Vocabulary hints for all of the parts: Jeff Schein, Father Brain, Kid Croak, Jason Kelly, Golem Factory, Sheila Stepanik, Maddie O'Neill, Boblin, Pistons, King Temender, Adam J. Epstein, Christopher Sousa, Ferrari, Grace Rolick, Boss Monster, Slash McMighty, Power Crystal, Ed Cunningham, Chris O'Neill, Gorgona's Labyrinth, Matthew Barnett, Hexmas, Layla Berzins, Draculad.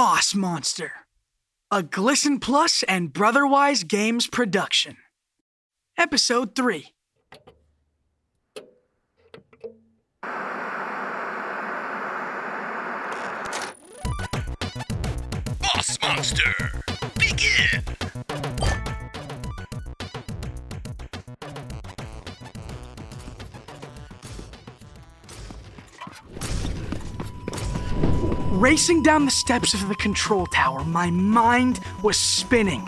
Boss Monster, a Glisten Plus and Brotherwise Games production. Episode 3. Boss Monster, begin! Racing down the steps of the control tower, my mind was spinning.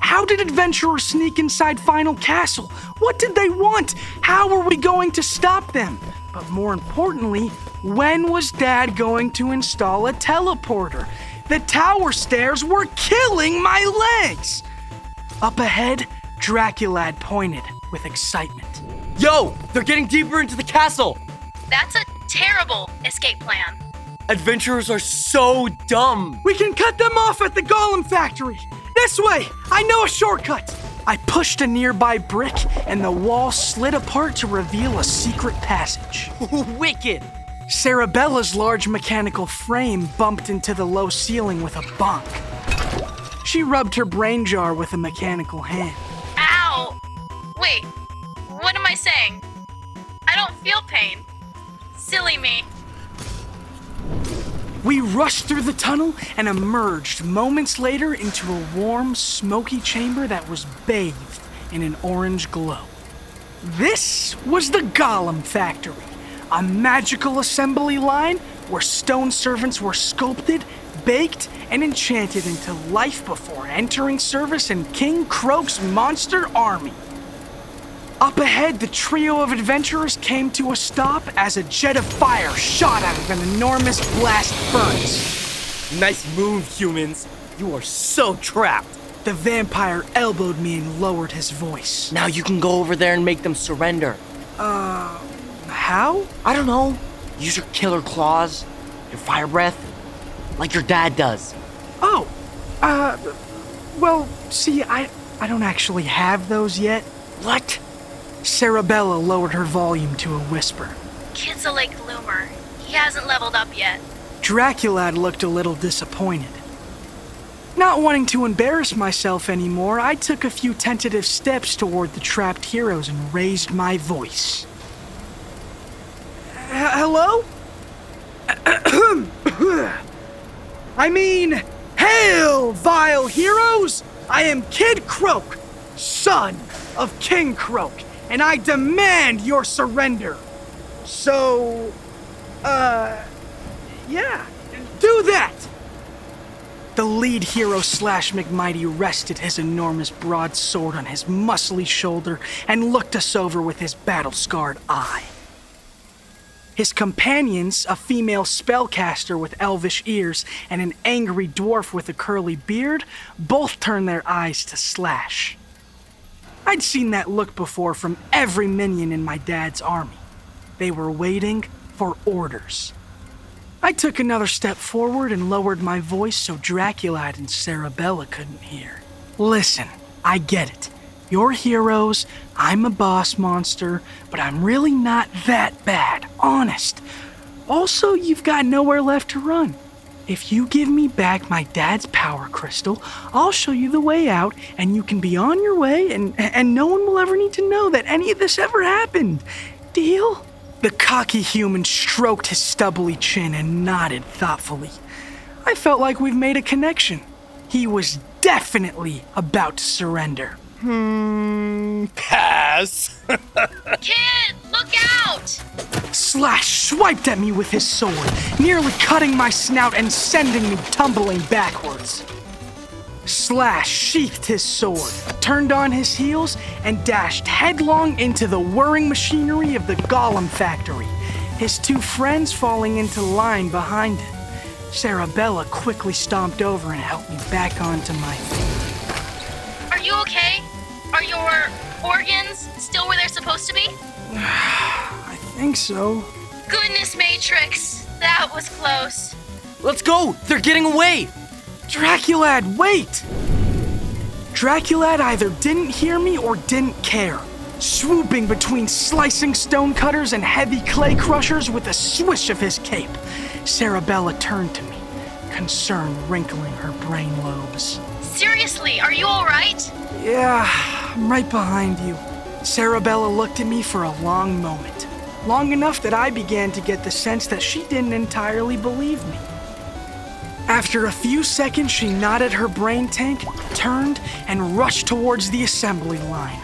How did adventurers sneak inside Final Castle? What did they want? How were we going to stop them? But more importantly, when was Dad going to install a teleporter? The tower stairs were killing my legs! Up ahead, Draculad pointed with excitement. Yo, they're getting deeper into the castle! That's a terrible escape plan. Adventurers are so dumb. We can cut them off at the Golem Factory. This way, I know a shortcut. I pushed a nearby brick and the wall slid apart to reveal a secret passage. Wicked. Cerebella's large mechanical frame bumped into the low ceiling with a bonk. She rubbed her brain jar with a mechanical hand. Ow. Wait, what am I saying? I don't feel pain. Silly me. We rushed through the tunnel and emerged moments later into a warm, smoky chamber that was bathed in an orange glow. This was the Golem Factory, a magical assembly line where stone servants were sculpted, baked, and enchanted into life before entering service in King Croak's monster army. Up ahead, the trio of adventurers came to a stop as a jet of fire shot out of an enormous blast furnace. Nice move, humans. You are so trapped. The vampire elbowed me and lowered his voice. Now you can go over there and make them surrender. How? I don't know. Use your killer claws, your fire breath, like your dad does. Oh, well, see, I don't actually have those yet. What? Cerebella lowered her volume to a whisper. Kid's a late bloomer. He hasn't leveled up yet. Draculad looked a little disappointed. Not wanting to embarrass myself anymore, I took a few tentative steps toward the trapped heroes and raised my voice. Hello? I mean, hail, vile heroes! I am Kid Croak, son of King Croak, and I demand your surrender. So, yeah, do that. The lead hero, Slash McMighty, rested his enormous broadsword on his muscly shoulder and looked us over with his battle-scarred eye. His companions, a female spellcaster with elvish ears and an angry dwarf with a curly beard, both turned their eyes to Slash. I'd seen that look before from every minion in my dad's army. They were waiting for orders. I took another step forward and lowered my voice so Draculad and Cerebella couldn't hear. Listen, I get it. You're heroes, I'm a boss monster, but I'm really not that bad, honest. Also, you've got nowhere left to run. If you give me back my dad's power crystal, I'll show you the way out and you can be on your way and no one will ever need to know that any of this ever happened. Deal? The cocky human stroked his stubbly chin and nodded thoughtfully. I felt like we've made a connection. He was definitely about to surrender. Pass. Kid, look out! Slash swiped at me with his sword, nearly cutting my snout and sending me tumbling backwards. Slash sheathed his sword, turned on his heels, and dashed headlong into the whirring machinery of the Golem Factory, his two friends falling into line behind him. Cerebella quickly stomped over and helped me back onto my feet. Are you okay? Are your organs still where they're supposed to be? I think so. Goodness, Matrix, that was close. Let's go! They're getting away! Draculad, wait! Draculad either didn't hear me or didn't care, swooping between slicing stone cutters and heavy clay crushers with a swish of his cape. Cerebella turned to me. concern wrinkling her brain lobes. Seriously, are you all right? Yeah, I'm right behind you. Cerebella looked at me for a long moment. Long enough that I began to get the sense that she didn't entirely believe me. After a few seconds, she nodded her brain tank, turned, and rushed towards the assembly line.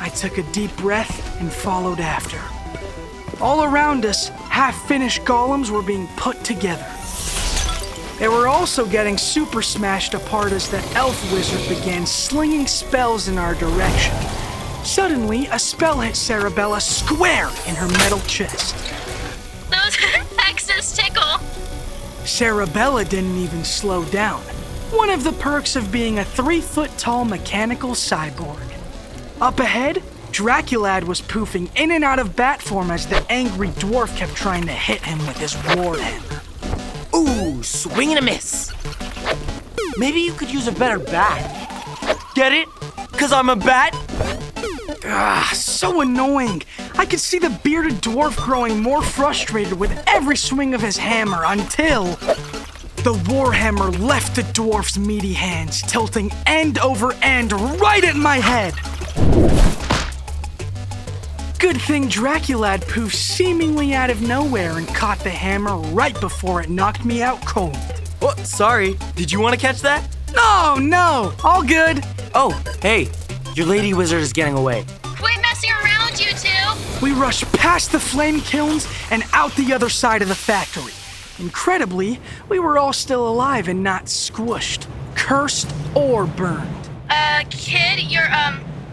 I took a deep breath and followed after. All around us, half-finished golems were being put together. They were also getting super smashed apart as the elf wizard began slinging spells in our direction. Suddenly, a spell hit Cerebella square in her metal chest. Those hexes tickle. Cerebella didn't even slow down. One of the perks of being a 3-foot-tall mechanical cyborg. Up ahead, Draculad was poofing in and out of bat form as the angry dwarf kept trying to hit him with his war hammer. Ooh, swing and a miss. Maybe you could use a better bat. Get it? 'Cause I'm a bat? Ugh, so annoying. I could see the bearded dwarf growing more frustrated with every swing of his hammer until the warhammer left the dwarf's meaty hands, tilting end over end right at my head. Good thing Draculad poofed seemingly out of nowhere and caught the hammer right before it knocked me out cold. Oh, sorry. Did you want to catch that? No. All good. Oh, hey. Your lady wizard is getting away. Quit messing around, you two! We rushed past the flame kilns and out the other side of the factory. Incredibly, we were all still alive and not squished, cursed, or burned. Kid, your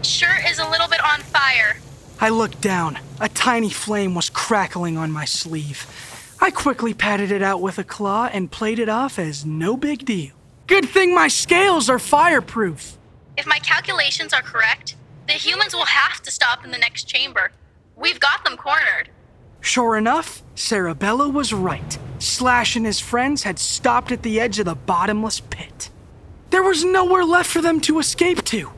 shirt is a little bit on fire. I looked down. A tiny flame was crackling on my sleeve. I quickly patted it out with a claw and played it off as no big deal. Good thing my scales are fireproof. If my calculations are correct, the humans will have to stop in the next chamber. We've got them cornered. Sure enough, Cerebella was right. Slash and his friends had stopped at the edge of the bottomless pit. There was nowhere left for them to escape to.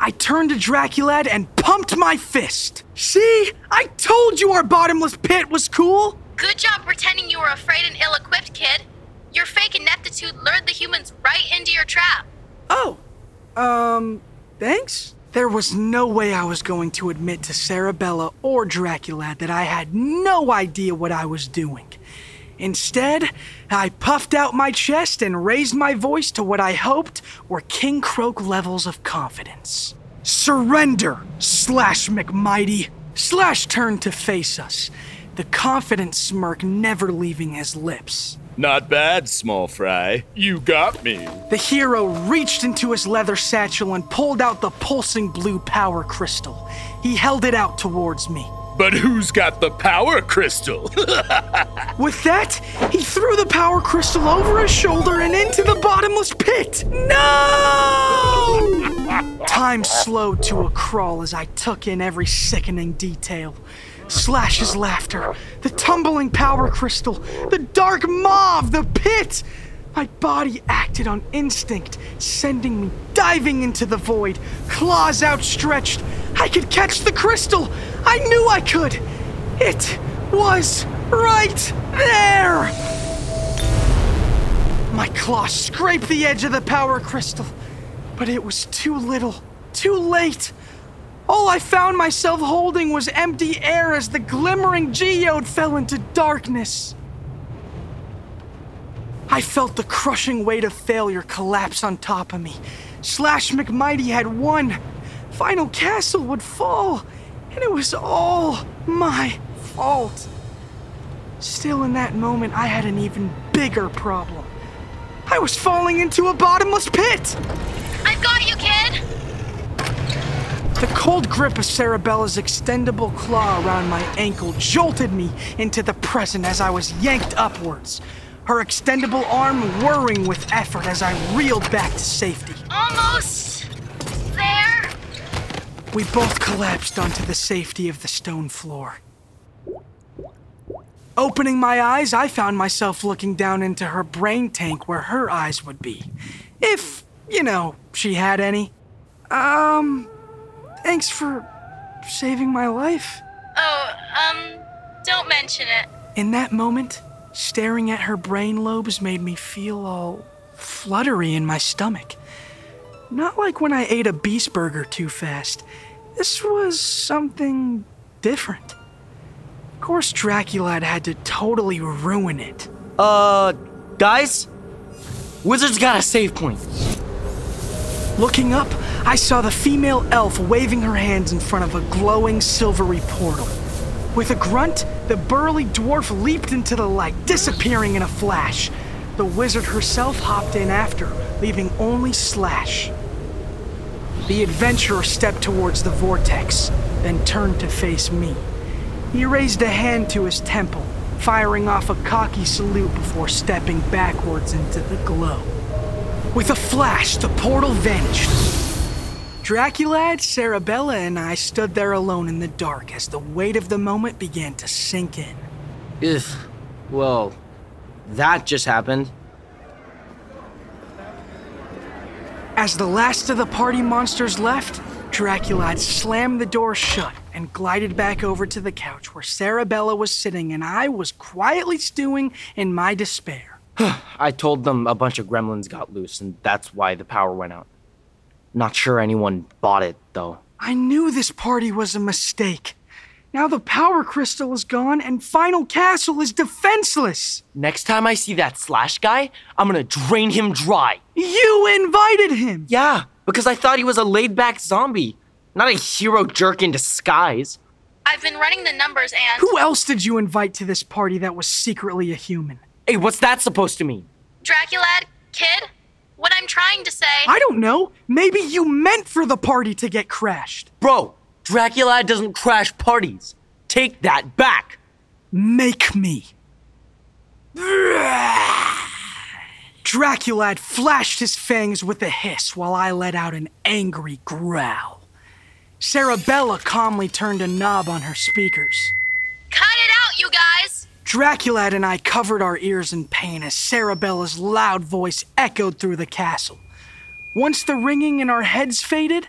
I turned to Draculad and pumped my fist. See? I told you our bottomless pit was cool. Good job pretending you were afraid and ill-equipped, kid. Your fake ineptitude lured the humans right into your trap. Oh. Thanks? There was no way I was going to admit to Cerebella or Draculad that I had no idea what I was doing. Instead, I puffed out my chest and raised my voice to what I hoped were King Croak levels of confidence. Surrender, Slash McMighty. Slash turned to face us, the confident smirk never leaving his lips. Not bad, small fry. You got me. The hero reached into his leather satchel and pulled out the pulsing blue power crystal. He held it out towards me. But who's got the power crystal? With that, he threw the power crystal over his shoulder and into the bottomless pit. No! Time slowed to a crawl as I took in every sickening detail. Slash's laughter, the tumbling power crystal, the dark maw of the pit. My body acted on instinct, sending me diving into the void, claws outstretched. I could catch the crystal. I knew I could. It was right there. My claws scraped the edge of the power crystal, but it was too little, too late. All I found myself holding was empty air as the glimmering geode fell into darkness. I felt the crushing weight of failure collapse on top of me. Slash McMighty had won. Final Castle would fall, and it was all my fault. Still, in that moment, I had an even bigger problem. I was falling into a bottomless pit. I've got you, kid. The cold grip of Cerebella's extendable claw around my ankle jolted me into the present as I was yanked upwards, her extendable arm whirring with effort as I reeled back to safety. Almost there. We both collapsed onto the safety of the stone floor. Opening my eyes, I found myself looking down into her brain tank where her eyes would be. If, she had any. Thanks for saving my life. Oh, don't mention it. In that moment, Staring at her brain lobes made me feel all fluttery in my stomach. Not like when I ate a Beast Burger too fast. This was something different. Of course, Draculad had to totally ruin it. Guys? Wizard's got a save point. Looking up, I saw the female elf waving her hands in front of a glowing silvery portal. With a grunt, the burly dwarf leaped into the light, disappearing in a flash. The wizard herself hopped in after, leaving only Slash. The adventurer stepped towards the vortex, then turned to face me. He raised a hand to his temple, firing off a cocky salute before stepping backwards into the glow. With a flash, the portal vanished. Draculad, Cerebella, and I stood there alone in the dark as the weight of the moment began to sink in. Ugh, well, that just happened. As the last of the party monsters left, Draculad slammed the door shut and glided back over to the couch where Cerebella was sitting and I was quietly stewing in my despair. I told them a bunch of gremlins got loose and that's why the power went out. Not sure anyone bought it, though. I knew this party was a mistake. Now the power crystal is gone and Final Castle is defenseless. Next time I see that Slash guy, I'm gonna drain him dry. You invited him! Yeah, because I thought he was a laid-back zombie, not a hero jerk in disguise. I've been running the numbers and— Who else did you invite to this party that was secretly a human? Hey, what's that supposed to mean? Draculad, kid? What I'm trying to say— I don't know. Maybe you meant for the party to get crashed. Bro, Draculad doesn't crash parties. Take that back. Make me. Draculad flashed his fangs with a hiss while I let out an angry growl. Cerebella calmly turned a knob on her speakers. Cut it out, you guys! Draculad and I covered our ears in pain as Cerebella's loud voice echoed through the castle. Once the ringing in our heads faded,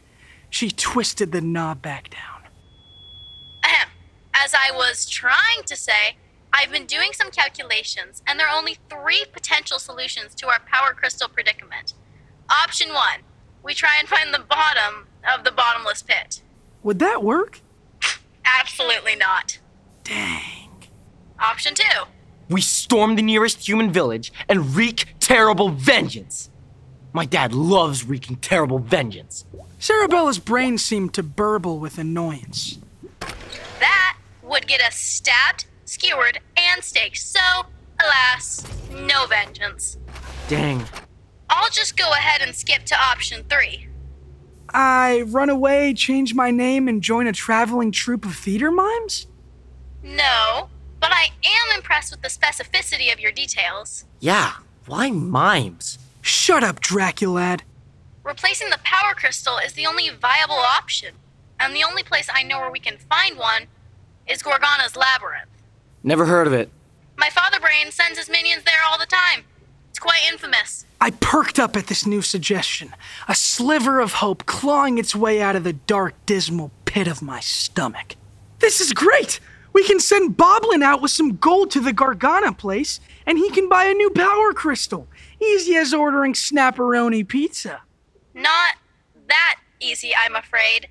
she twisted the knob back down. Ahem. As I was trying to say, I've been doing some calculations, and there are only 3 potential solutions to our power crystal predicament. Option 1, we try and find the bottom of the bottomless pit. Would that work? Absolutely not. Dang. Option 2. We storm the nearest human village and wreak terrible vengeance. My dad loves wreaking terrible vengeance. Cerebella's brain seemed to burble with annoyance. That would get us stabbed, skewered, and staked, so, alas, no vengeance. Dang. I'll just go ahead and skip to option 3. I run away, change my name, and join a traveling troupe of theater mimes? No, but I am impressed with the specificity of your details. Yeah, why mimes? Shut up, Draculad. Replacing the power crystal is the only viable option, and the only place I know where we can find one is Gorgona's Labyrinth. Never heard of it. My Father Brain sends his minions there all the time. It's quite infamous. I perked up at this new suggestion, a sliver of hope clawing its way out of the dark, dismal pit of my stomach. This is great! We can send Boblin out with some gold to the Gorgona place, and he can buy a new power crystal. Easy as ordering snapperoni pizza. Not that easy, I'm afraid.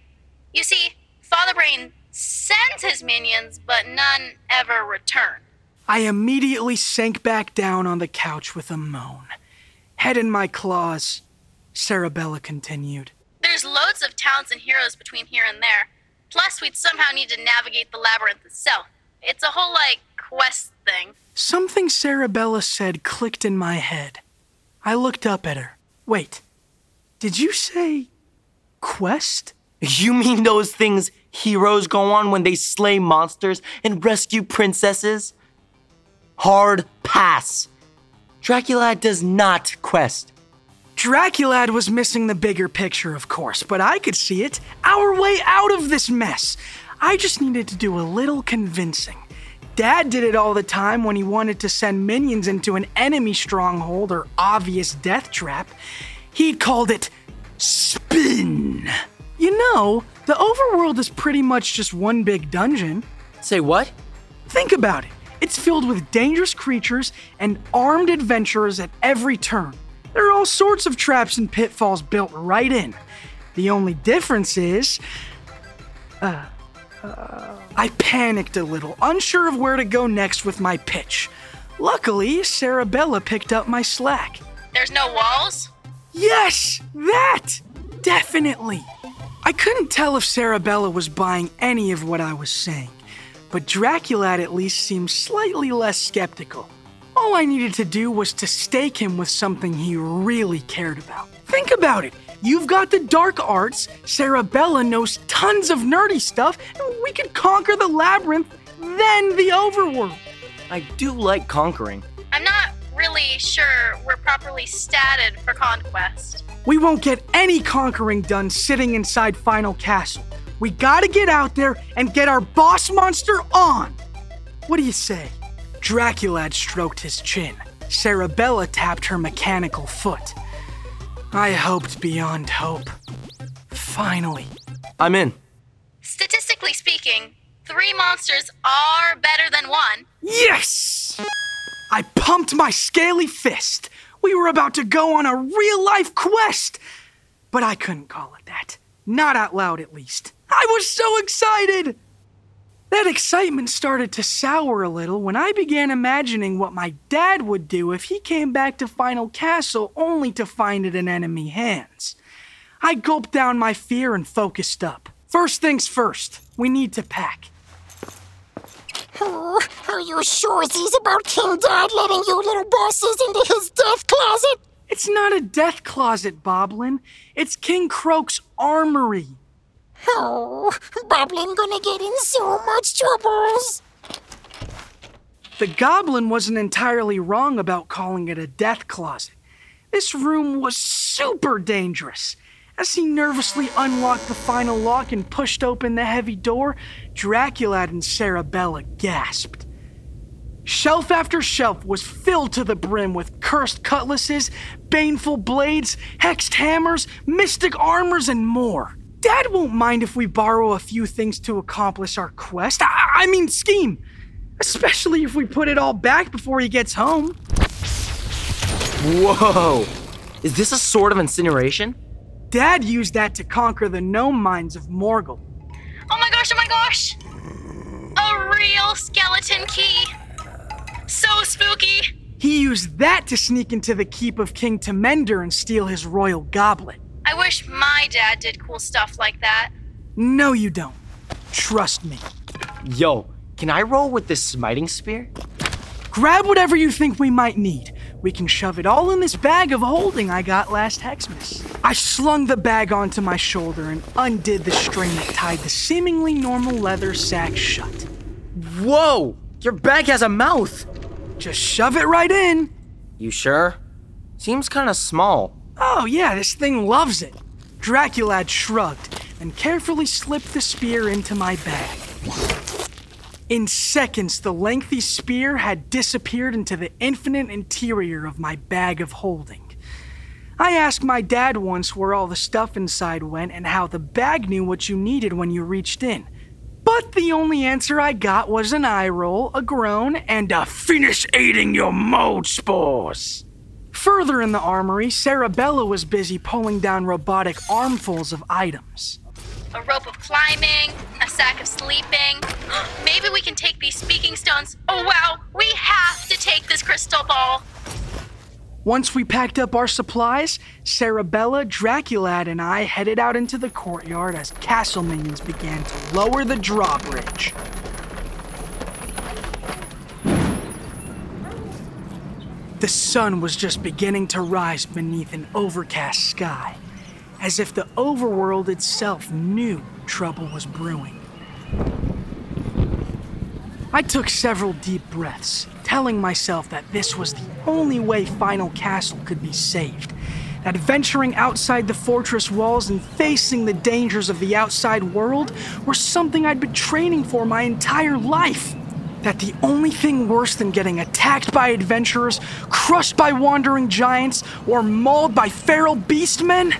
You see, Father Brain sends his minions, but none ever return. I immediately sank back down on the couch with a moan. Head in my claws, Cerebella continued. There's loads of towns and heroes between here and there. Plus, we'd somehow need to navigate the labyrinth itself. It's a whole, quest thing. Something Cerebella said clicked in my head. I looked up at her. Wait, did you say quest? You mean those things heroes go on when they slay monsters and rescue princesses? Hard pass. Draculad does not quest. Draculad was missing the bigger picture, of course, but I could see it. Our way out of this mess. I just needed to do a little convincing. Dad did it all the time when he wanted to send minions into an enemy stronghold or obvious death trap. He called it spin. You know, the overworld is pretty much just one big dungeon. Say what? Think about it. It's filled with dangerous creatures and armed adventurers at every turn. There are all sorts of traps and pitfalls built right in. The only difference is... I panicked a little, unsure of where to go next with my pitch. Luckily, Cerebella picked up my slack. There's no walls? Yes, that! Definitely! I couldn't tell if Cerebella was buying any of what I was saying, but Draculad at least seemed slightly less skeptical. All I needed to do was to stake him with something he really cared about. Think about it. You've got the dark arts, Cerebella knows tons of nerdy stuff, and we could conquer the labyrinth, then the overworld. I do like conquering. I'm not really sure we're properly statted for conquest. We won't get any conquering done sitting inside Final Castle. We gotta get out there and get our boss monster on. What do you say? Draculad stroked his chin. Cerebella tapped her mechanical foot. I hoped beyond hope. Finally. I'm in. Statistically speaking, 3 monsters are better than 1. Yes! I pumped my scaly fist. We were about to go on a real-life quest. But I couldn't call it that. Not out loud, at least. I was so excited! That excitement started to sour a little when I began imagining what my dad would do if he came back to Final Castle only to find it in enemy hands. I gulped down my fear and focused up. First things first, we need to pack. Oh, are you sure he's about King Dad letting you little bosses into his death closet? It's not a death closet, Boblin. It's King Croak's armory. Oh, Boblin gonna get in so much troubles. The goblin wasn't entirely wrong about calling it a death closet. This room was super dangerous. As he nervously unlocked the final lock and pushed open the heavy door, Draculad and Cerebella gasped. Shelf after shelf was filled to the brim with cursed cutlasses, baneful blades, hexed hammers, mystic armors, and more. Dad won't mind if we borrow a few things to accomplish our quest. I mean scheme. Especially if we put it all back before he gets home. Whoa! Is this a sword of incineration? Dad used that to conquer the gnome mines of Morgul. Oh my gosh! A real skeleton key! So spooky! He used that to sneak into the keep of King Temender and steal his royal goblet. I wish my dad did cool stuff like that. No, you don't. Trust me. Yo, can I roll with this smiting spear? Grab whatever you think we might need. We can shove it all in this bag of holding I got last Hexmas. I slung the bag onto my shoulder and undid the string that tied the seemingly normal leather sack shut. Whoa! Your bag has a mouth! Just shove it right in. You sure? Seems kinda small. Oh yeah, this thing loves it. Draculad shrugged and carefully slipped the spear into my bag. In seconds, the lengthy spear had disappeared into the infinite interior of my bag of holding. I asked my dad once where all the stuff inside went and how the bag knew what you needed when you reached in. But the only answer I got was an eye roll, a groan, and a finish eating your mold spores. Further in the armory, Cerebella was busy pulling down robotic armfuls of items. A rope of climbing, a sack of sleeping. Maybe we can take these speaking stones. Oh wow, we have to take this crystal ball. Once we packed up our supplies, Cerebella, Draculad, and I headed out into the courtyard as castle minions began to lower the drawbridge. The sun was just beginning to rise beneath an overcast sky, as if the overworld itself knew trouble was brewing. I took several deep breaths, telling myself that this was the only way Final Castle could be saved, that venturing outside the fortress walls and facing the dangers of the outside world were something I'd been training for my entire life. That the only thing worse than getting attacked by adventurers, crushed by wandering giants, or mauled by feral beastmen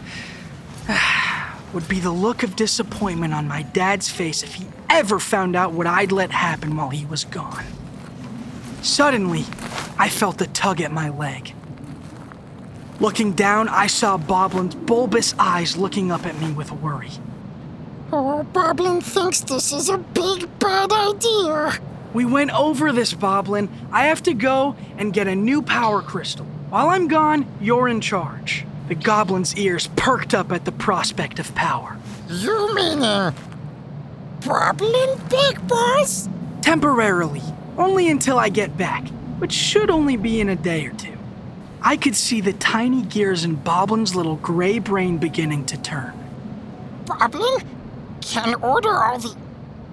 would be the look of disappointment on my dad's face if he ever found out what I'd let happen while he was gone. Suddenly, I felt a tug at my leg. Looking down, I saw Boblin's bulbous eyes looking up at me with worry. Oh, Boblin thinks this is a big bad idea. We went over this, Boblin. I have to go and get a new power crystal. While I'm gone, you're in charge. The goblin's ears perked up at the prospect of power. You mean Boblin Big Boss? Temporarily, only until I get back, which should only be in a day or two. I could see the tiny gears in Boblin's little gray brain beginning to turn. Boblin can order all the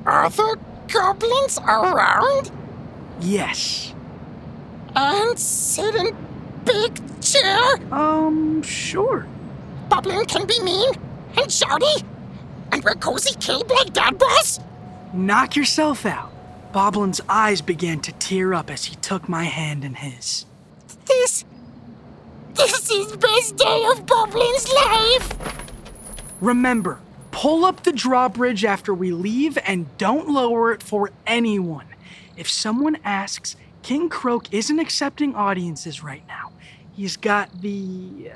other goblins around? Yes. And sit in big chair? Sure. Boblin can be mean and shouty and wear cozy cape like that, boss? Knock yourself out. Boblin's eyes began to tear up as he took my hand in his. This is best day of Boblin's life. Remember, pull up the drawbridge after we leave and don't lower it for anyone. If someone asks, King Croak isn't accepting audiences right now. He's got the,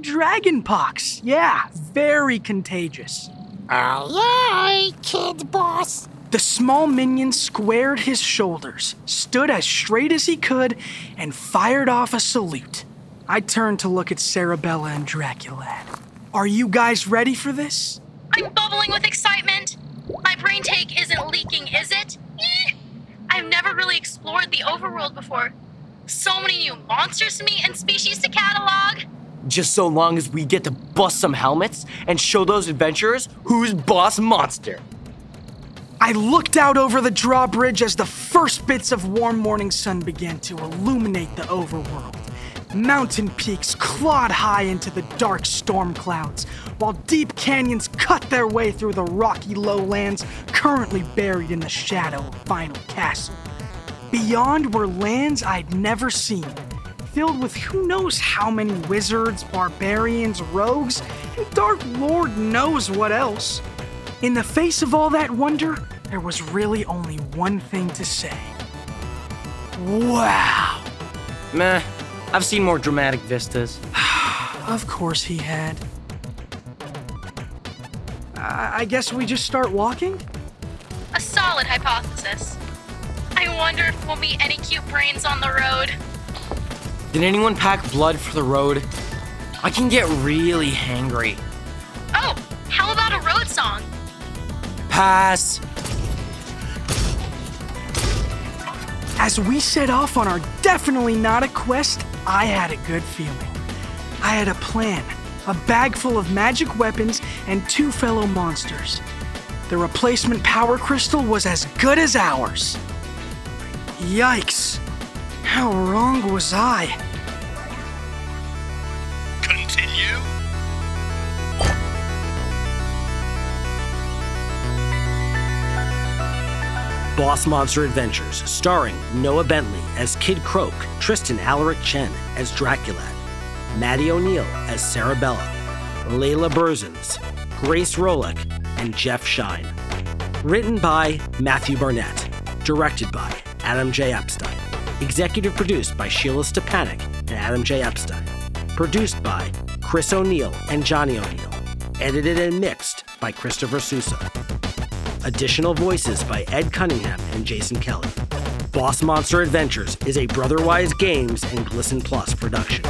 dragon pox. Yeah, very contagious. Aye, aye, Kid Boss. The small minion squared his shoulders, stood as straight as he could, and fired off a salute. I turned to look at Cerebella and Draculad. Are you guys ready for this? I'm bubbling with excitement. My brain tank isn't leaking, is it? I've never really explored the overworld before. So many new monsters to meet and species to catalog. Just so long as we get to bust some helmets and show those adventurers who's Boss Monster. I looked out over the drawbridge as the first bits of warm morning sun began to illuminate the overworld. Mountain peaks clawed high into the dark storm clouds, while deep canyons cut their way through the rocky lowlands currently buried in the shadow of Final Castle. Beyond were lands I'd never seen, filled with who knows how many wizards, barbarians, rogues, and Dark Lord knows what else. In the face of all that wonder, there was really only one thing to say. Wow. Meh. I've seen more dramatic vistas. Of course he had. I guess we just start walking? A solid hypothesis. I wonder if we'll meet any cute brains on the road. Did anyone pack blood for the road? I can get really hangry. Oh, how about a road song? Pass. As we set off on our definitely not a quest, I had a good feeling. I had a plan, a bag full of magic weapons and two fellow monsters. The replacement power crystal was as good as ours. Yikes, how wrong was I? Continue. Boss Monster Adventures, starring Noah Bentley as Kid Croak, Tristan Alaric Chen as Draculad, Maddie O'Neill as Cerebella, Layla Berzins, Grace Rolick, and Jeff Schein. Written by Matthew Barnett. Directed by Adam J. Epstein. Executive produced by Sheila Stepanik and Adam J. Epstein. Produced by Chris O'Neill and Johnny O'Neill. Edited and mixed by Christopher Sousa. Additional voices by Ed Cunningham and Jason Kelly. Boss Monster Adventures is a Brotherwise Games and Glisten Plus production.